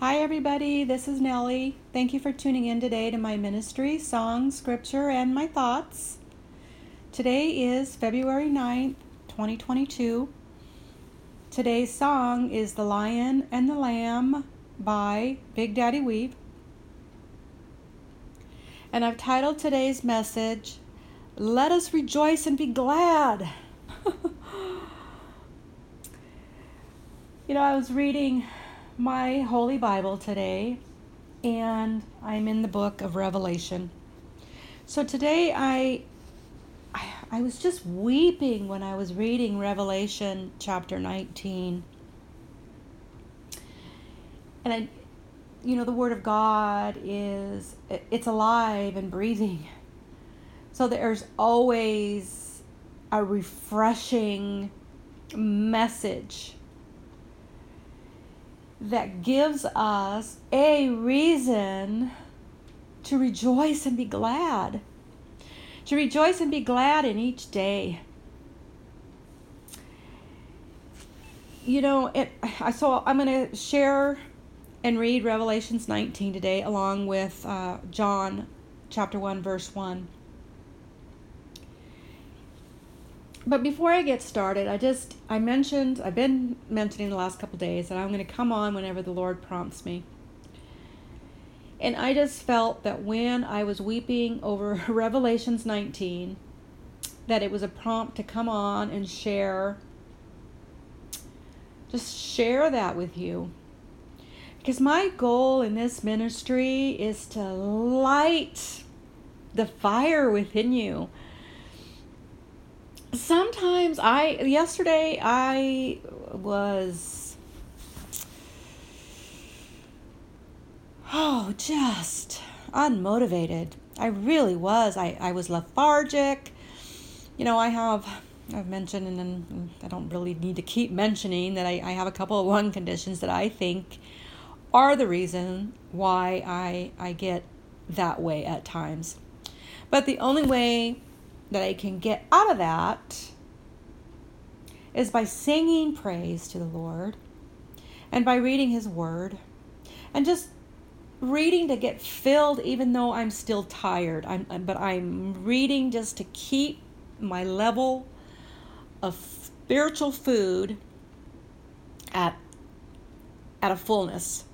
Hi everybody, this is Nellie. Thank you for tuning in today to my ministry, song, scripture, and my thoughts. Today is February 9th, 2022. Today's song is The Lion and the Lamb by Big Daddy Weave. And I've titled today's message, Let Us Rejoice and Be Glad. I was reading my Holy Bible today, and I'm in the book of Revelation. So today I was just weeping when I was reading Revelation chapter 19. And the Word of God is, it's alive and breathing. So there's always a refreshing message that gives us a reason to rejoice and be glad. To rejoice and be glad in each day. So I'm going to share and read Revelations 19 today, along with John chapter 1, verse 1. But before I get started, I've been mentioning the last couple days that I'm going to come on whenever the Lord prompts me. And I just felt that when I was weeping over Revelations 19, that it was a prompt to come on and share that with you. Because my goal in this ministry is to light the fire within you. Sometimes yesterday I was just unmotivated. I really was. I was lethargic. I've mentioned, and I don't really need to keep mentioning that I have a couple of lung conditions that I think are the reason why I get that way at times. But the only way that I can get out of that is by singing praise to the Lord and by reading His Word and just reading to get filled, even though I'm still tired. But I'm reading just to keep my level of spiritual food at a fullness,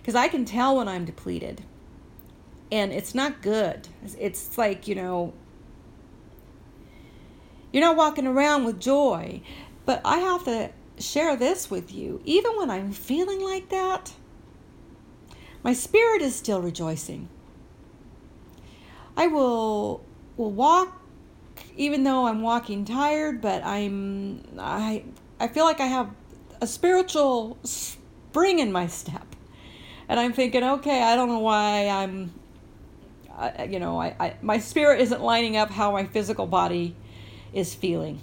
because I can tell when I'm depleted, and it's not good. It's like, you're not walking around with joy. But I have to share this with you. Even when I'm feeling like that, my spirit is still rejoicing. I will walk, even though I'm walking tired, but I feel like I have a spiritual spring in my step. And I'm thinking, okay, I don't know why my spirit isn't lining up how my physical body is feeling.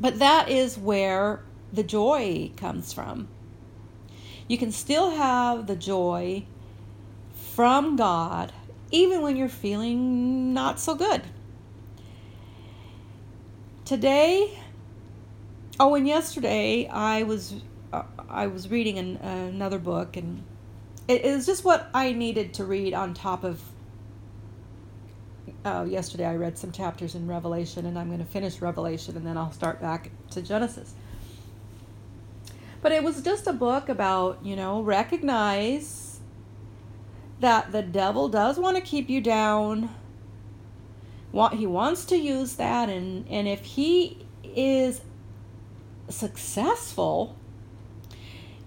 But that is where the joy comes from. You can still have the joy from God even when you're feeling not so good. Today, and yesterday I was reading another book, and it is just what I needed to read on top of yesterday I read some chapters in Revelation, and I'm going to finish Revelation, and then I'll start back to Genesis. But it was just a book about, recognize that the devil does want to keep you down. He wants to use that, and if he is successful,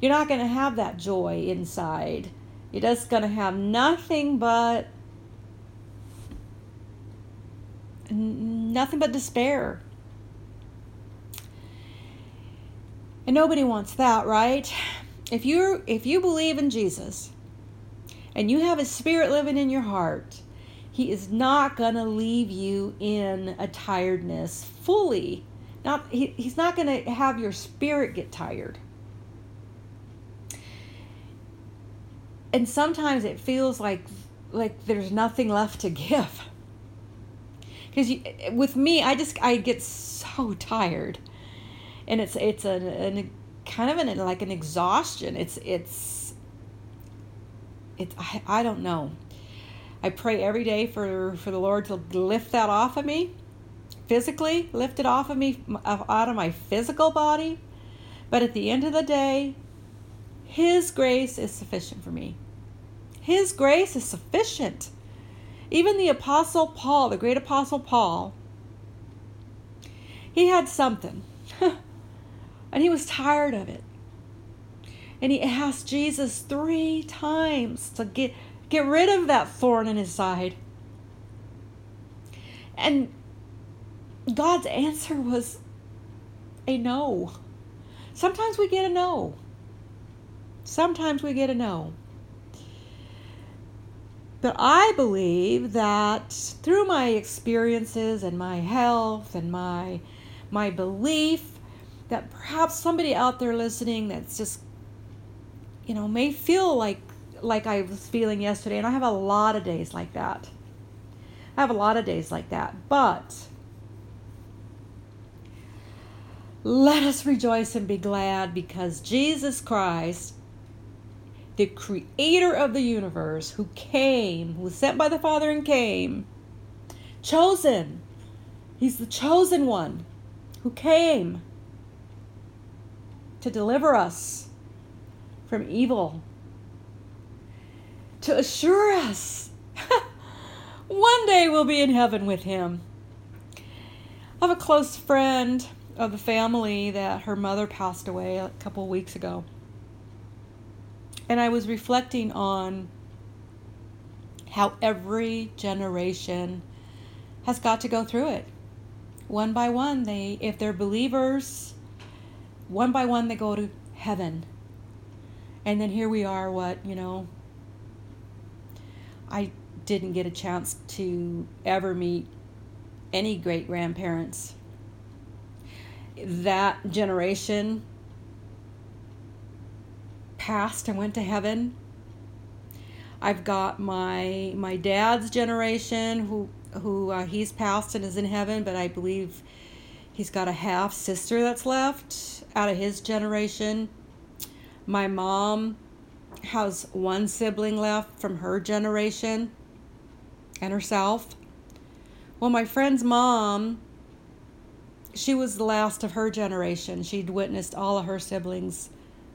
you're not going to have that joy inside. You're just going to have nothing but despair. And nobody wants that, right? If you believe in Jesus and you have His Spirit living in your heart, He is not gonna leave you in a tiredness fully. He's not gonna have your spirit get tired. And sometimes it feels like there's nothing left to give. Because with me, I get so tired, and it's an kind of an exhaustion. It's I don't know. I pray every day for the Lord to lift that off of me, physically, lift it off of me, out of my physical body. But at the end of the day, His grace is sufficient for me. His grace is sufficient. Even the Apostle Paul, the great Apostle Paul, he had something. And he was tired of it. And he asked Jesus 3 times to get rid of that thorn in his side. And God's answer was a no. Sometimes we get a no. Sometimes we get a no. But I believe that through my experiences and my health and my belief, that perhaps somebody out there listening that's just, may feel like I was feeling yesterday. And I have a lot of days like that. But let us rejoice and be glad, because Jesus Christ, the creator of the universe, who was sent by the Father and came, chosen. He's the chosen one who came to deliver us from evil, to assure us one day we'll be in heaven with Him. I have a close friend of the family that her mother passed away a couple of weeks ago. And I was reflecting on how every generation has got to go through it. One by one, if they're believers, one by one they go to heaven. And then here we are, I didn't get a chance to ever meet any great-grandparents. That generation passed and went to heaven. I've got my dad's generation who he's passed and is in heaven, but I believe he's got a half sister that's left out of his generation. My mom has 1 sibling left from her generation and herself. Well, my friend's mom, she was the last of her generation. She'd witnessed all of her siblings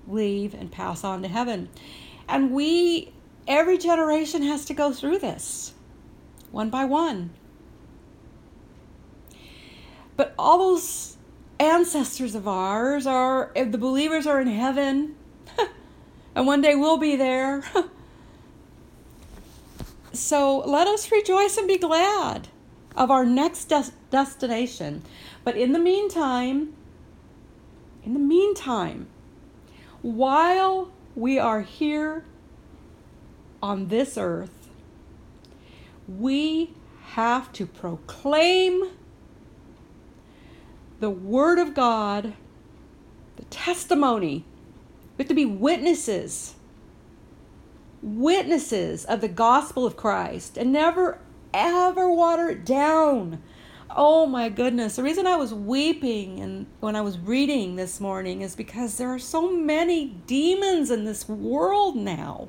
leave and pass on to heaven. And every generation has to go through this, one by one. But all those ancestors of ours if the believers are in heaven, and one day we'll be there. So let us rejoice and be glad of our next destination. But in the meantime, while we are here on this earth, we have to proclaim the Word of God, the testimony. We have to be witnesses of the gospel of Christ, and never, ever water it down. Oh my goodness. The reason I was weeping and when I was reading this morning is because there are so many demons in this world now.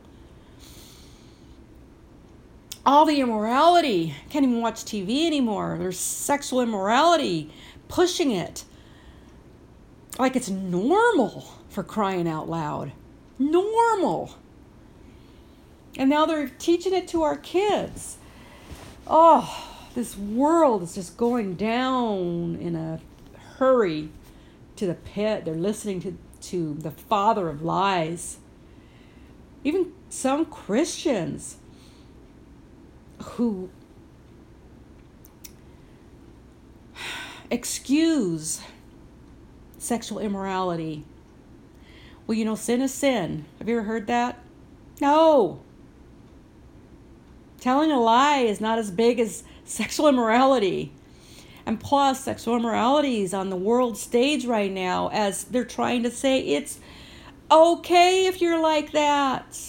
All the immorality. Can't even watch TV anymore. There's sexual immorality, pushing it like it's normal, for crying out loud. Normal. And now they're teaching it to our kids. Oh, this world is just going down in a hurry to the pit. They're listening to the father of lies. Even some Christians who excuse sexual immorality. Well, sin is sin. Have you ever heard that? No. Telling a lie is not as big as sexual immorality. And plus, sexual immorality is on the world stage right now, as they're trying to say it's okay if you're like that.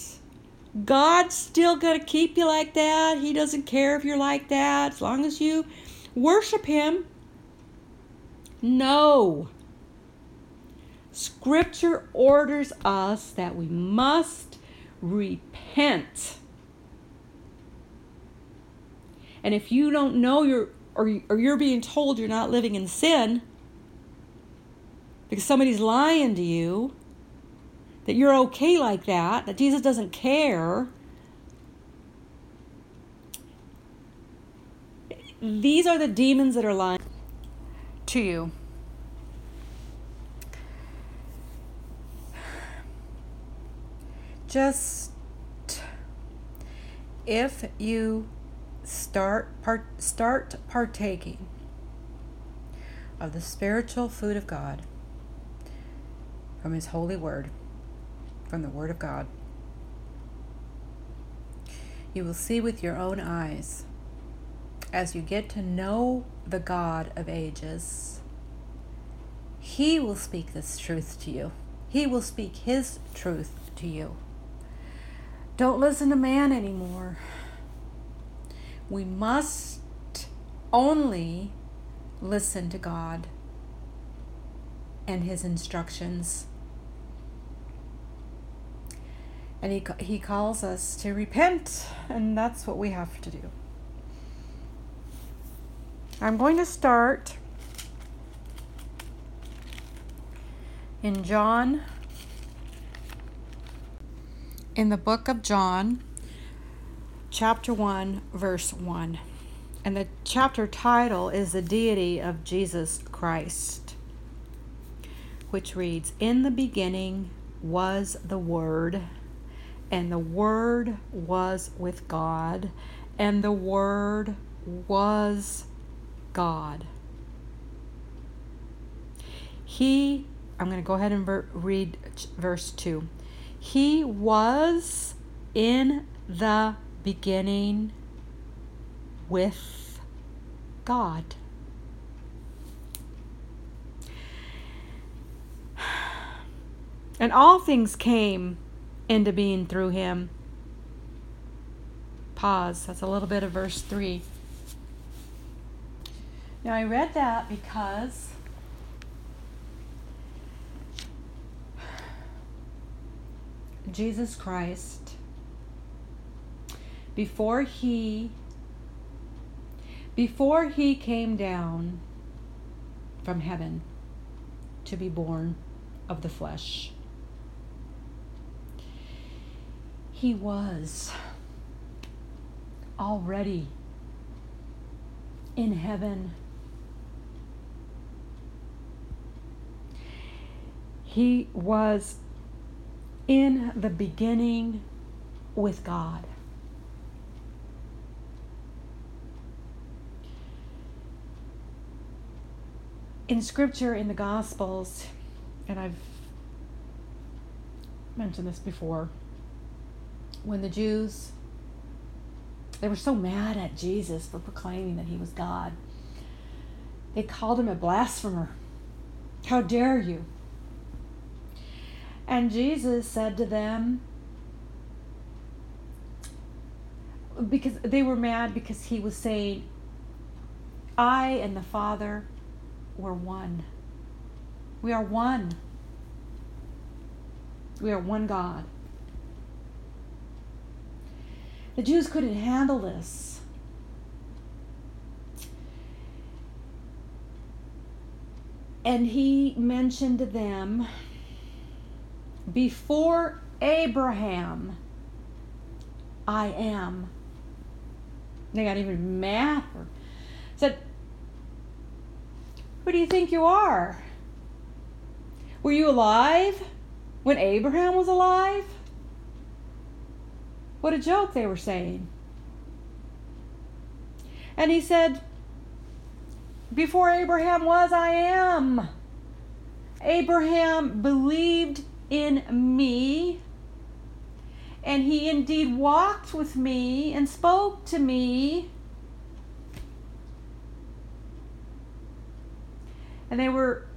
God's still going to keep you like that. He doesn't care if you're like that, as long as you worship Him. No. Scripture orders us that we must repent. And if you don't know you're being told you're not living in sin because somebody's lying to you, that you're okay like that, that Jesus doesn't care. These are the demons that are lying to you. Just if you start partaking of the spiritual food of God from His holy word, from the word of God, you will see with your own eyes as you get to know the God of ages. He will speak this truth to you. He will speak His truth to you. Don't listen to man anymore. We must only listen to God and His instructions. And He calls us to repent, and that's what we have to do. I'm going to start in John, in the book of John, chapter 1, verse 1. And the chapter title is The Deity of Jesus Christ, which reads, "In the beginning was the Word, and the Word was with God, and the Word was God." I'm going to go ahead and read verse 2. He was in the beginning with God. And all things came into being through Him. Pause. That's a little bit of verse 3. Now I read that because Jesus Christ, before he came down from heaven to be born of the flesh, He was already in heaven. He was in the beginning with God. In Scripture, in the Gospels, and I've mentioned this before, when the Jews, they were so mad at Jesus for proclaiming that He was God, they called Him a blasphemer. How dare you? And Jesus said to them, because they were mad because He was saying, "I and the Father were one. We are one. We are one God." The Jews couldn't handle this. And He mentioned to them, "Before Abraham, I am." They got even mad. Said, "Who do you think you are? Were you alive when Abraham was alive?" What a joke, they were saying. And He said, "Before Abraham was, I am. Abraham believed in me, and he indeed walked with me and spoke to me." And they were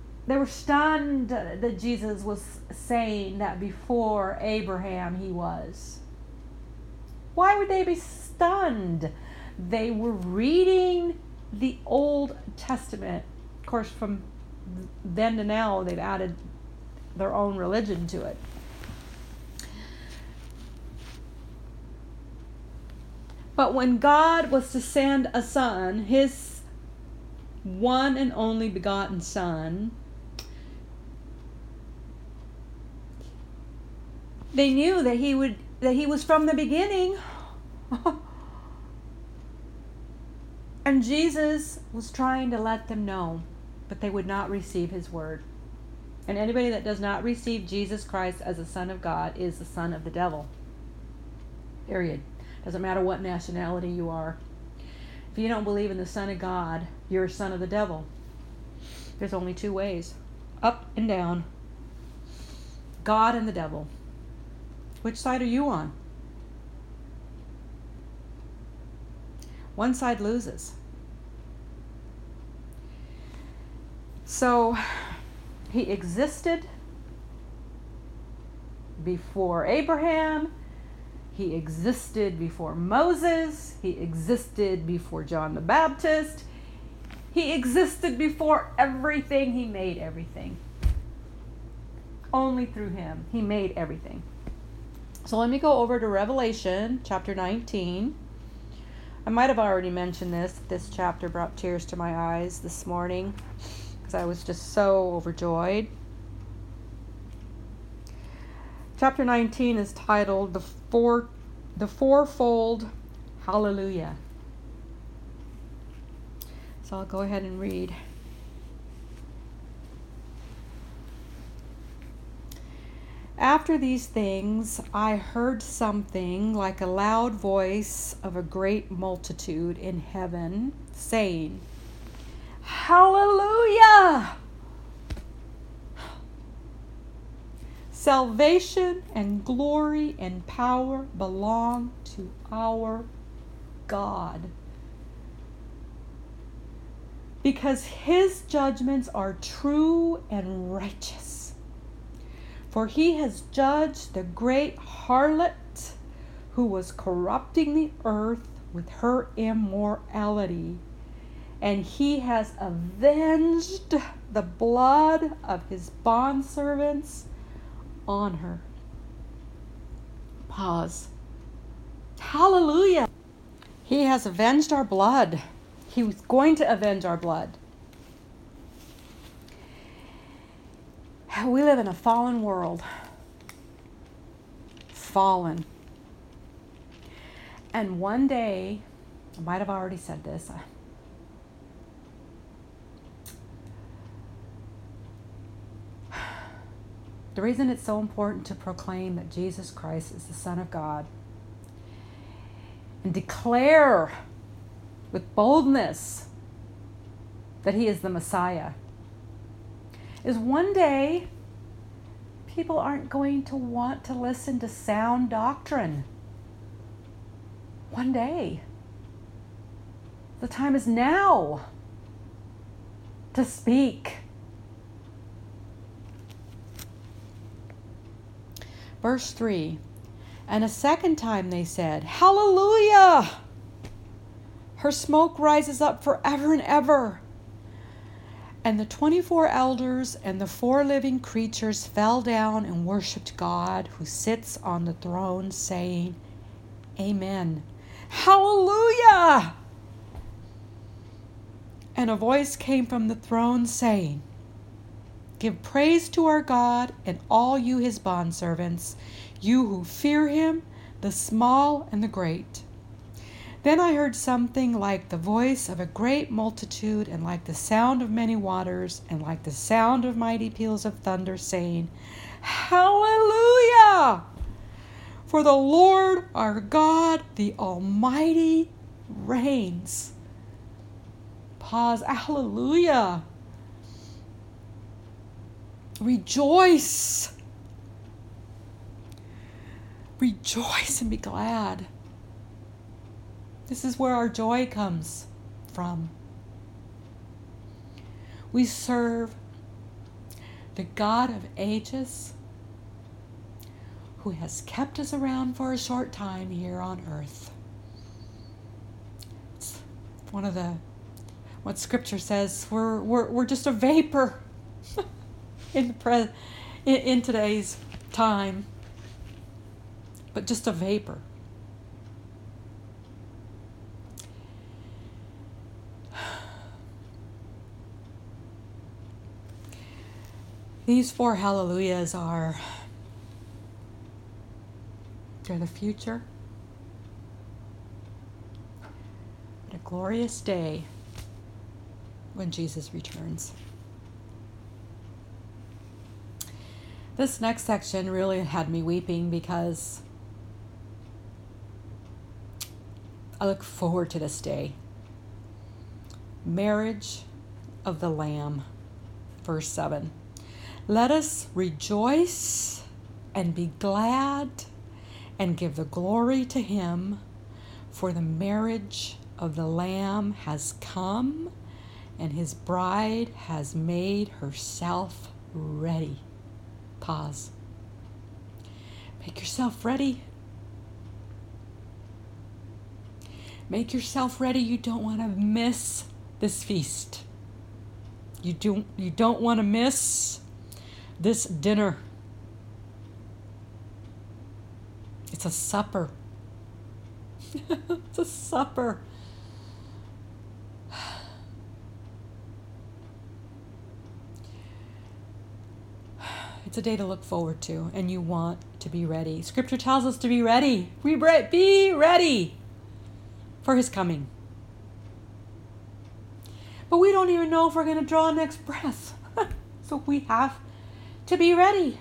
stunned that Jesus was saying that before Abraham He was. Why would they be stunned? They were reading the Old Testament. Of course, from then to now, they've added their own religion to it. But when God was to send a son, his one and only begotten son, they knew that he was from the beginning. And Jesus was trying to let them know, but they would not receive his word. And anybody that does not receive Jesus Christ as the Son of God is the son of the devil. Period. Doesn't matter what nationality you are. If you don't believe in the Son of God, you're a son of the devil. There's only two ways. Up and down. God and the devil. Which side are you on? One side loses. So, he existed before Abraham. He existed before Moses. He existed before John the Baptist. He existed before everything. He made everything. Only through him. He made everything. So let me go over to Revelation chapter 19. I might have already mentioned this. This chapter brought tears to my eyes this morning because I was just so overjoyed. Chapter 19 is titled The Fourfold Hallelujah. So I'll go ahead and read. After these things, I heard something like a loud voice of a great multitude in heaven, saying, Hallelujah! Salvation and glory and power belong to our God, because his judgments are true and righteous. For he has judged the great harlot who was corrupting the earth with her immorality, and he has avenged the blood of his bondservants on her. Pause. Hallelujah! He has avenged our blood. He was going to avenge our blood. We live in a fallen world. Fallen. And one day, I might have already said this, the reason it's so important to proclaim that Jesus Christ is the Son of God and declare with boldness that he is the Messiah is one day people aren't going to want to listen to sound doctrine. One day. The time is now to speak. Verse 3, and a second time they said, Hallelujah! Her smoke rises up forever and ever. And the 24 elders and the 4 living creatures fell down and worshipped God who sits on the throne, saying, Amen. Hallelujah! And a voice came from the throne saying, Give praise to our God and all you his bondservants, you who fear him, the small and the great. Then I heard something like the voice of a great multitude, and like the sound of many waters, and like the sound of mighty peals of thunder, saying, Hallelujah! For the Lord our God, the Almighty, reigns. Pause. Hallelujah! Rejoice! Rejoice and be glad. This is where our joy comes from. We serve the God of ages who has kept us around for a short time here on earth. It's one of what scripture says, we're just a vapor in the in today's time, but just a vapor. These four hallelujahs are, they're the future. What a glorious day when Jesus returns. This next section really had me weeping because I look forward to this day. Marriage of the Lamb, verse 7. Let us rejoice and be glad and give the glory to him, for the marriage of the Lamb has come, and his bride has made herself ready. Pause. Make yourself ready. Make yourself ready. You don't want to miss this feast. You don't want to miss this dinner. It's a supper. It's a supper. It's a day to look forward to, and you want to be ready. Scripture tells us to be ready. Be ready for his coming. But we don't even know if we're going to draw next breath. So we have to be ready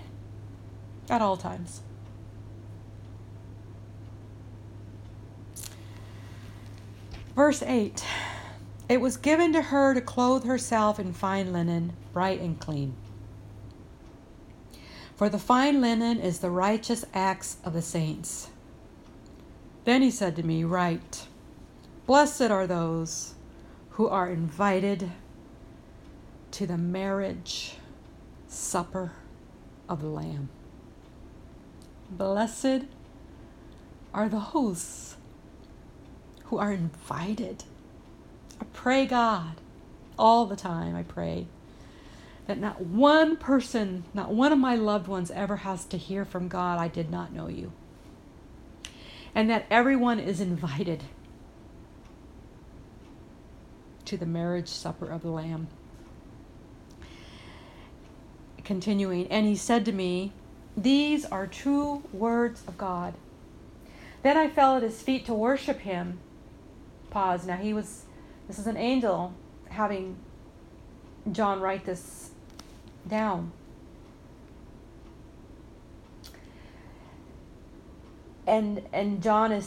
at all times. Verse 8. It was given to her to clothe herself in fine linen, bright and clean. For the fine linen is the righteous acts of the saints. Then he said to me, Write, blessed are those who are invited to the marriage supper of the Lamb. Blessed are those who are invited. I pray, God, all the time I pray that not one person, not one of my loved ones ever has to hear from God, I did not know you. And that everyone is invited to the marriage supper of the Lamb. Continuing, and he said to me, These are true words of God. Then I fell at his feet to worship him. Pause. Now this is an angel having John write this down. And John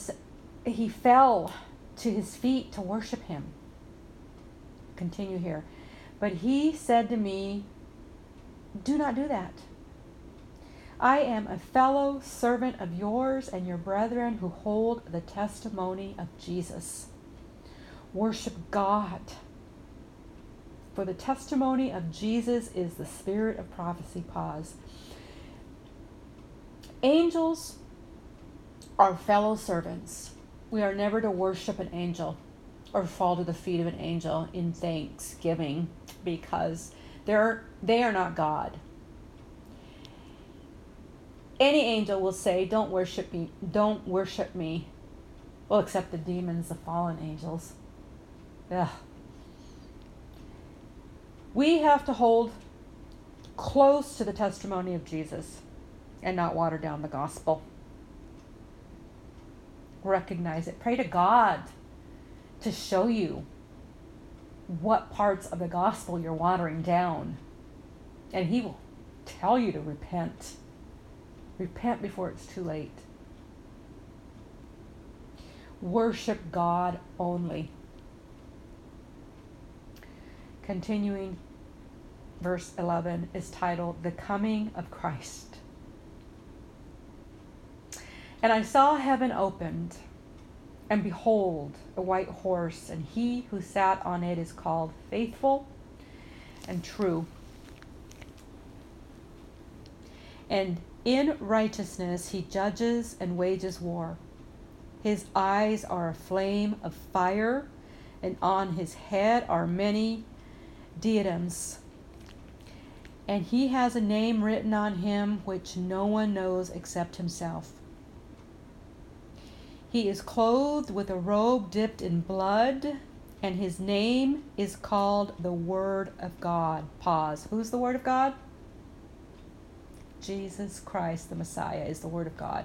he fell to his feet to worship him. Continue here. But he said to me, Do not do that. I am a fellow servant of yours and your brethren who hold the testimony of Jesus. Worship God. For the testimony of Jesus is the spirit of prophecy. Pause. Angels are fellow servants. We are never to worship an angel or fall to the feet of an angel in thanksgiving because they are not God. Any angel will say, don't worship me. Well, except the demons, the fallen angels. Ugh. We have to hold close to the testimony of Jesus and not water down the gospel. Recognize it. Pray to God to show you what parts of the gospel you're watering down, and he will tell you to repent before it's too late. Worship God only. Continuing, verse 11 is titled The Coming of Christ. And I saw heaven opened, and behold, a white horse, and he who sat on it is called Faithful and True. And in righteousness he judges and wages war. His eyes are a flame of fire, and on his head are many diadems. And he has a name written on him which no one knows except himself. He is clothed with a robe dipped in blood, and his name is called the Word of God. Pause. Who's the Word of God? Jesus Christ, the Messiah, is the Word of God.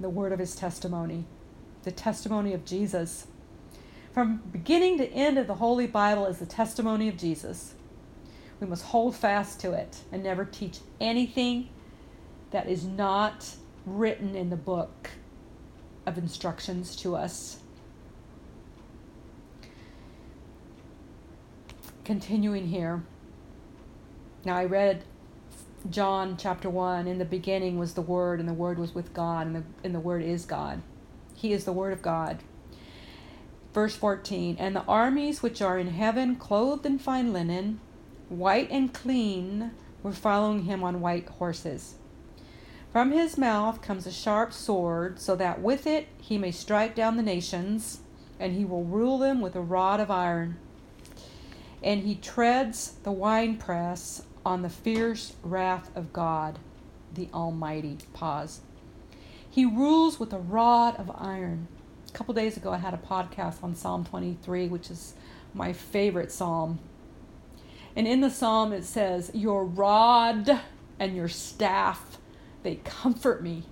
The word of his testimony, the testimony of Jesus. From beginning to end of the Holy Bible is the testimony of Jesus. We must hold fast to it and never teach anything that is not written in the book of instructions to us. Continuing here. Now I read John chapter 1, in the beginning was the Word, and the Word was with God, and the Word is God. He is the Word of God. Verse 14, and the armies which are in heaven, clothed in fine linen, white and clean, were following him on white horses. From his mouth comes a sharp sword, so that with it he may strike down the nations, and he will rule them with a rod of iron. And he treads the winepress on the fierce wrath of God, the Almighty. Pause. He rules with a rod of iron. A couple days ago, I had a podcast on Psalm 23, which is my favorite psalm. And in the psalm, it says, your rod and your staff, they comfort me.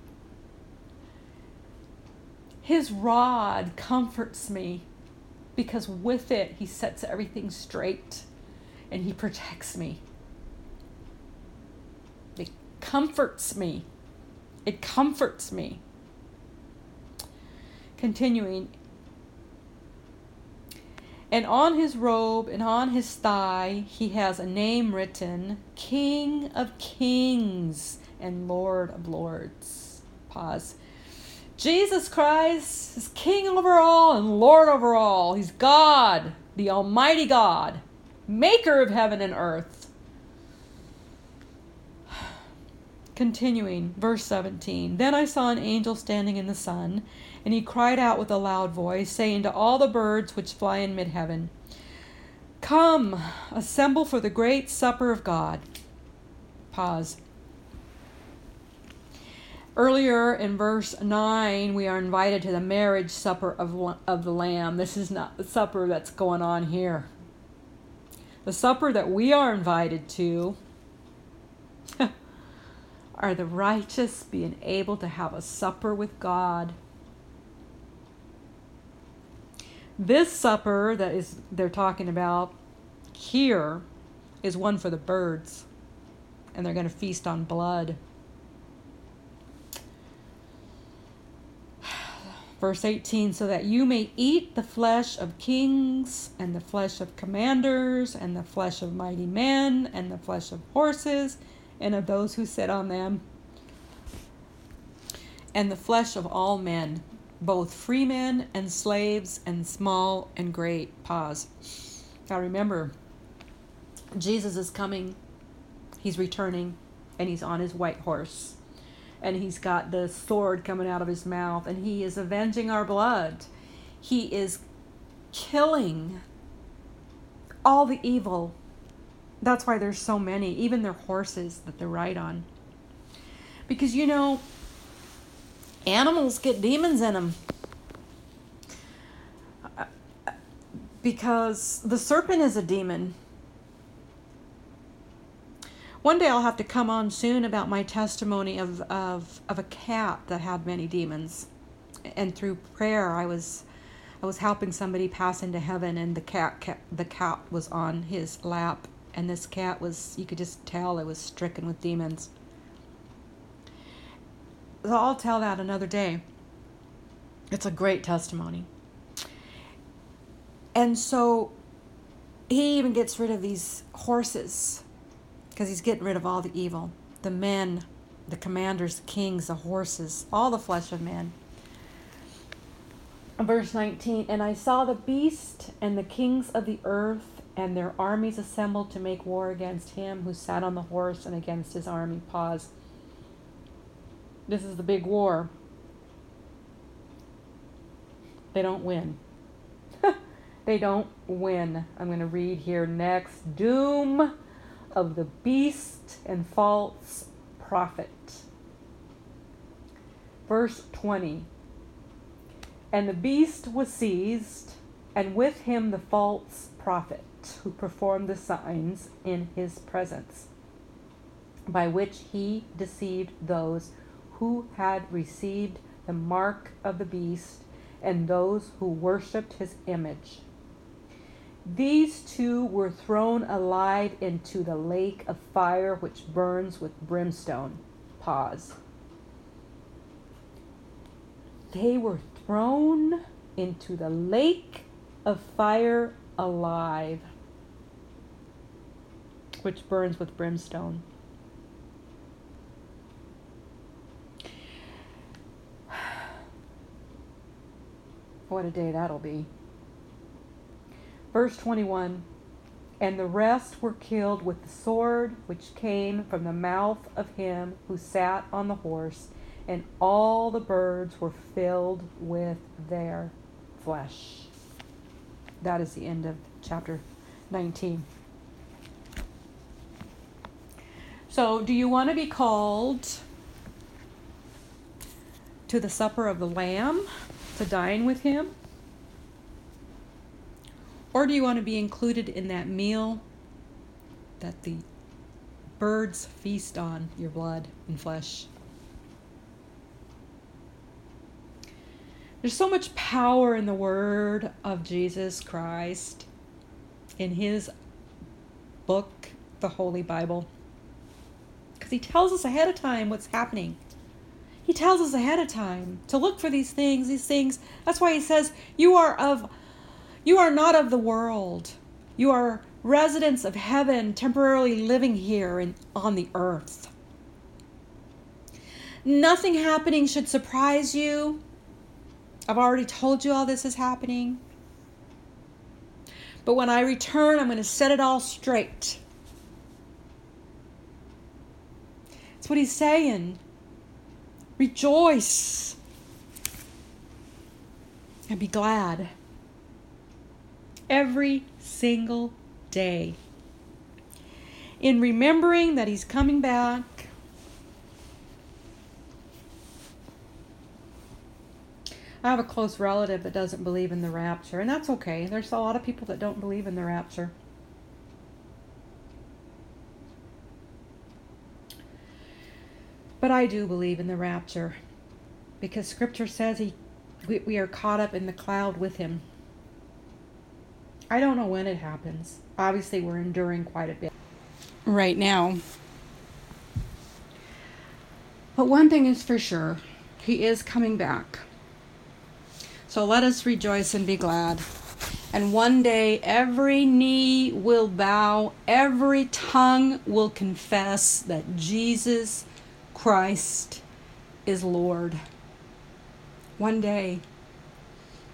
His rod comforts me because with it, he sets everything straight and he protects me. Comforts me. It comforts me. Continuing. And on his robe and on his thigh he has a name written, King of Kings and Lord of Lords. Pause. Jesus Christ is King over all and Lord over all. He's God, the Almighty God, maker of heaven and earth. Continuing, verse 17, then I saw an angel standing in the sun, and he cried out with a loud voice, saying to all the birds which fly in mid-heaven, come, assemble for the great supper of God. Pause. Earlier in verse 9, we are invited to the marriage supper of the Lamb. This is not the supper that's going on here. The supper that we are invited to are the righteous being able to have a supper with God. This supper that is they're talking about here is one for the birds, and they're going to feast on blood. Verse 18, so that you may eat the flesh of kings, and the flesh of commanders, and the flesh of mighty men, and the flesh of horses, and of those who sit on them, and the flesh of all men, both free men and slaves, and small and great. Pause. Now remember, Jesus is coming, he's returning, and he's on his white horse, and he's got the sword coming out of his mouth, and he is avenging our blood. He is killing all the evil. That's why there's so many, even their horses that they ride on. Because, you know, animals get demons in them. Because the serpent is a demon. One day I'll have to come on soon about my testimony of a cat that had many demons. And through prayer, I was helping somebody pass into heaven, and the cat was on his lap. And this cat was, you could just tell it was stricken with demons. So I'll tell that another day. It's a great testimony. And so he even gets rid of these horses because he's getting rid of all the evil. The men, the commanders, the kings, the horses, all the flesh of men. Verse 19, and I saw the beast and the kings of the earth and their armies assembled to make war against him who sat on the horse and against his army. Pause. This is the big war. They don't win. They don't win. I'm going to read here next. Doom of the beast and false prophet. Verse 20. And the beast was seized, and with him the false prophet, who performed the signs in his presence, by which he deceived those who had received the mark of the beast and those who worshipped his image. These two were thrown alive into the lake of fire, which burns with brimstone. Pause. They were thrown into the lake of fire alive, which burns with brimstone. What a day that'll be. Verse 21, and the rest were killed with the sword which came from the mouth of him who sat on the horse, and all the birds were filled with their flesh. That is the end of chapter 19. So, do you want to be called to the supper of the Lamb, to dine with him? Or do you want to be included in that meal that the birds feast on, your blood and flesh? There's so much power in the word of Jesus Christ, in his book, the Holy Bible, because he tells us ahead of time what's happening. He tells us ahead of time to look for these things. That's why he says, you are not of the world. You are residents of heaven, temporarily living here and on the earth. Nothing happening should surprise you. I've already told you all this is happening. But when I return, I'm going to set it all straight. That's what he's saying. Rejoice and be glad. Every single day, in remembering that he's coming back, I have a close relative that doesn't believe in the rapture, and that's okay. There's a lot of people that don't believe in the rapture. But I do believe in the rapture, because Scripture says we are caught up in the cloud with him. I don't know when it happens. Obviously, we're enduring quite a bit right now. But one thing is for sure, he is coming back. So let us rejoice and be glad. And one day, every knee will bow, every tongue will confess that Jesus Christ is Lord. One day.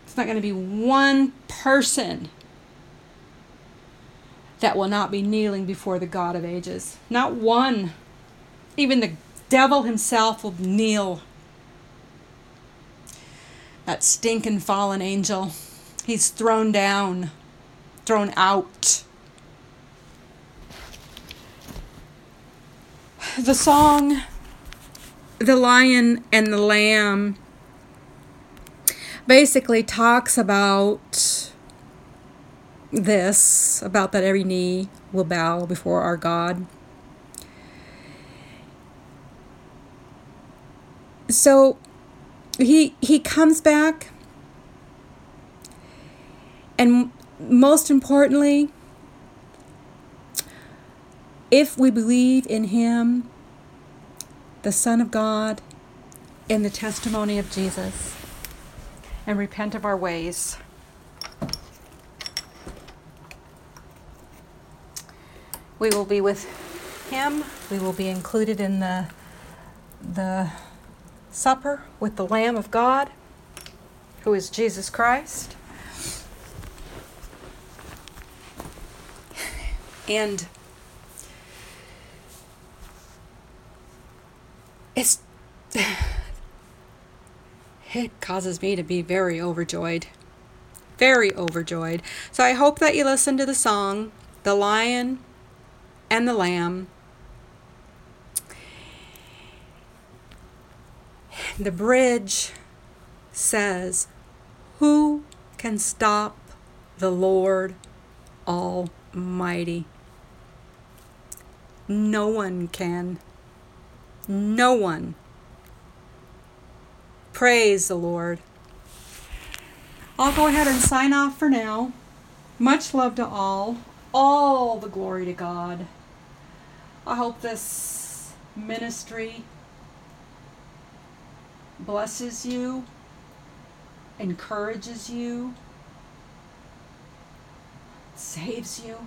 It's not going to be one person that will not be kneeling before the God of ages. Not one. Even the devil himself will kneel. That stinking fallen angel. He's thrown down. Thrown out. The song, The Lion and the Lamb, basically talks about this, about that every knee will bow before our God. So he comes back, and most importantly, if we believe in him, the Son of God, and the testimony of Jesus, and repent of our ways. We will be with him. We will be included in the supper with the Lamb of God, who is Jesus Christ. And it causes me to be very overjoyed. Very overjoyed. So I hope that you listen to the song, The Lion and the lamb. The bridge says, "Who can stop the Lord Almighty?" No one can. No one. Praise the Lord. I'll go ahead and sign off for now. Much love to all. All the glory to God. I hope this ministry blesses you, encourages you, saves you.